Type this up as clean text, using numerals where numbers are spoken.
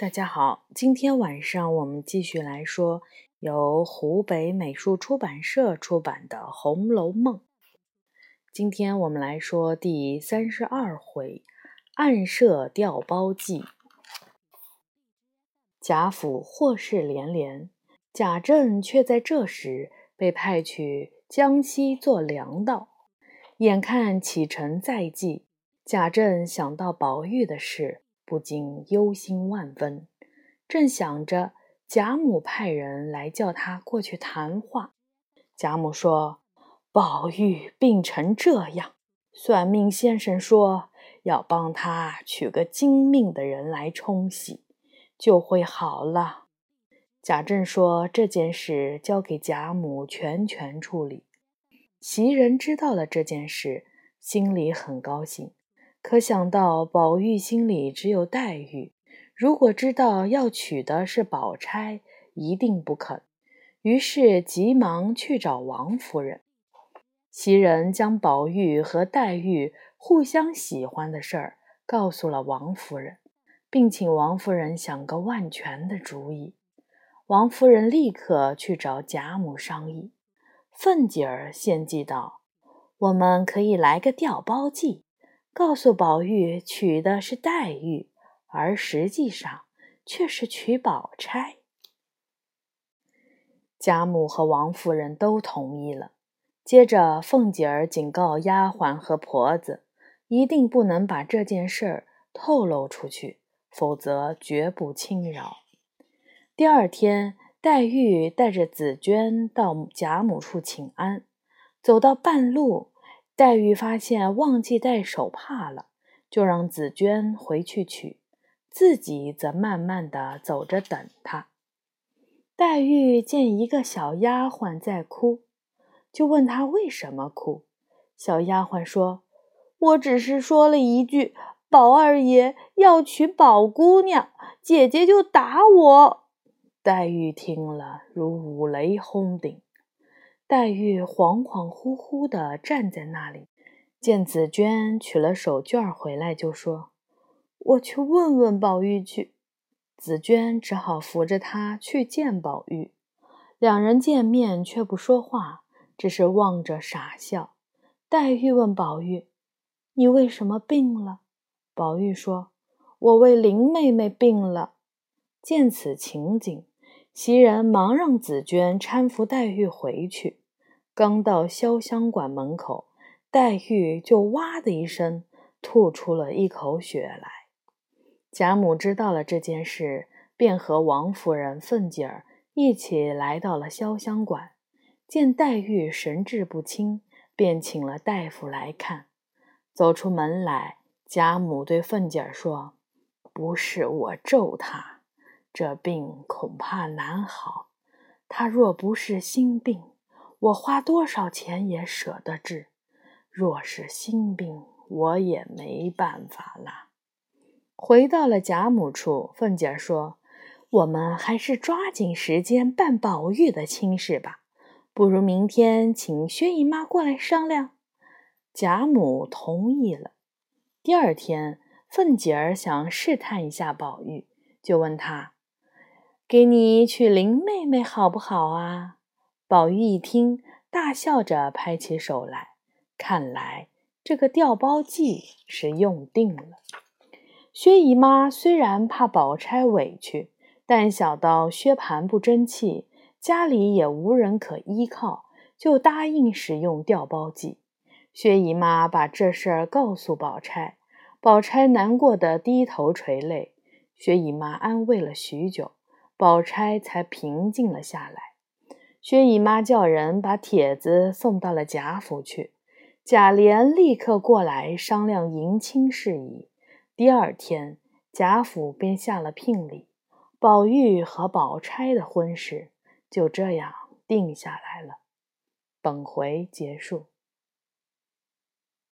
大家好，今天晚上我们继续来说由湖北美术出版社出版的《红楼梦》。今天我们来说第32回“暗设调包计”。贾府祸事连连，贾政却在这时被派去江西做粮道。眼看启程在即，贾政想到宝玉的事，不禁忧心万分，正想着贾母派人来叫他过去谈话。贾母说：“宝玉病成这样，算命先生说要帮他取个精命的人来冲洗，就会好了。”贾政说这件事交给贾母全权处理。袭人知道了这件事，心里很高兴。可想到宝玉心里只有黛玉，如果知道要娶的是宝钗，一定不肯，于是急忙去找王夫人。袭人将宝玉和黛玉互相喜欢的事儿告诉了王夫人，并请王夫人想个万全的主意。王夫人立刻去找贾母商议。凤姐儿献计道：“我们可以来个调包计，告诉宝玉娶的是黛玉，而实际上却是娶宝钗。”贾母和王夫人都同意了。接着凤姐儿警告丫鬟和婆子，一定不能把这件事儿透露出去，否则绝不轻饶。第二天，黛玉带着紫娟到贾母处请安，走到半路，黛玉发现忘记带手帕了，就让紫娟回去取，自己则慢慢地走着等她。黛玉见一个小丫鬟在哭，就问她为什么哭。小丫鬟说：“我只是说了一句，宝二爷要娶宝姑娘，姐姐就打我。”黛玉听了如五雷轰顶。黛玉恍恍惚惚地站在那里，见紫娟取了手绢回来，就说：“我去问问宝玉去。”紫娟只好扶着她去见宝玉。两人见面却不说话，只是望着傻笑。黛玉问宝玉：“你为什么病了？”宝玉说：“我为林妹妹病了。”见此情景，袭人忙让紫娟搀扶黛玉回去。刚到潇湘馆门口，黛玉就哇的一声吐出了一口血来。贾母知道了这件事，便和王夫人、凤姐儿一起来到了潇湘馆，见黛玉神志不清，便请了大夫来看。走出门来，贾母对凤姐儿说：“不是我咒她，这病恐怕难好。她若不是心病，我花多少钱也舍得治，若是心病，我也没办法啦。”回到了贾母处，凤姐说：“我们还是抓紧时间办宝玉的亲事吧，不如明天请薛姨妈过来商量。”贾母同意了。第二天，凤姐儿想试探一下宝玉，就问他：“给你娶林妹妹好不好啊？”宝玉一听，大笑着拍起手来，看来这个调包计是用定了。薛姨妈虽然怕宝钗委屈，但想到薛蟠不争气，家里也无人可依靠，就答应使用调包计。薛姨妈把这事儿告诉宝钗，宝钗难过的低头垂泪，薛姨妈安慰了许久，宝钗才平静了下来。薛姨妈叫人把帖子送到了贾府去，贾琏立刻过来商量迎亲事宜。第二天，贾府便下了聘礼，宝玉和宝钗的婚事就这样定下来了。本回结束。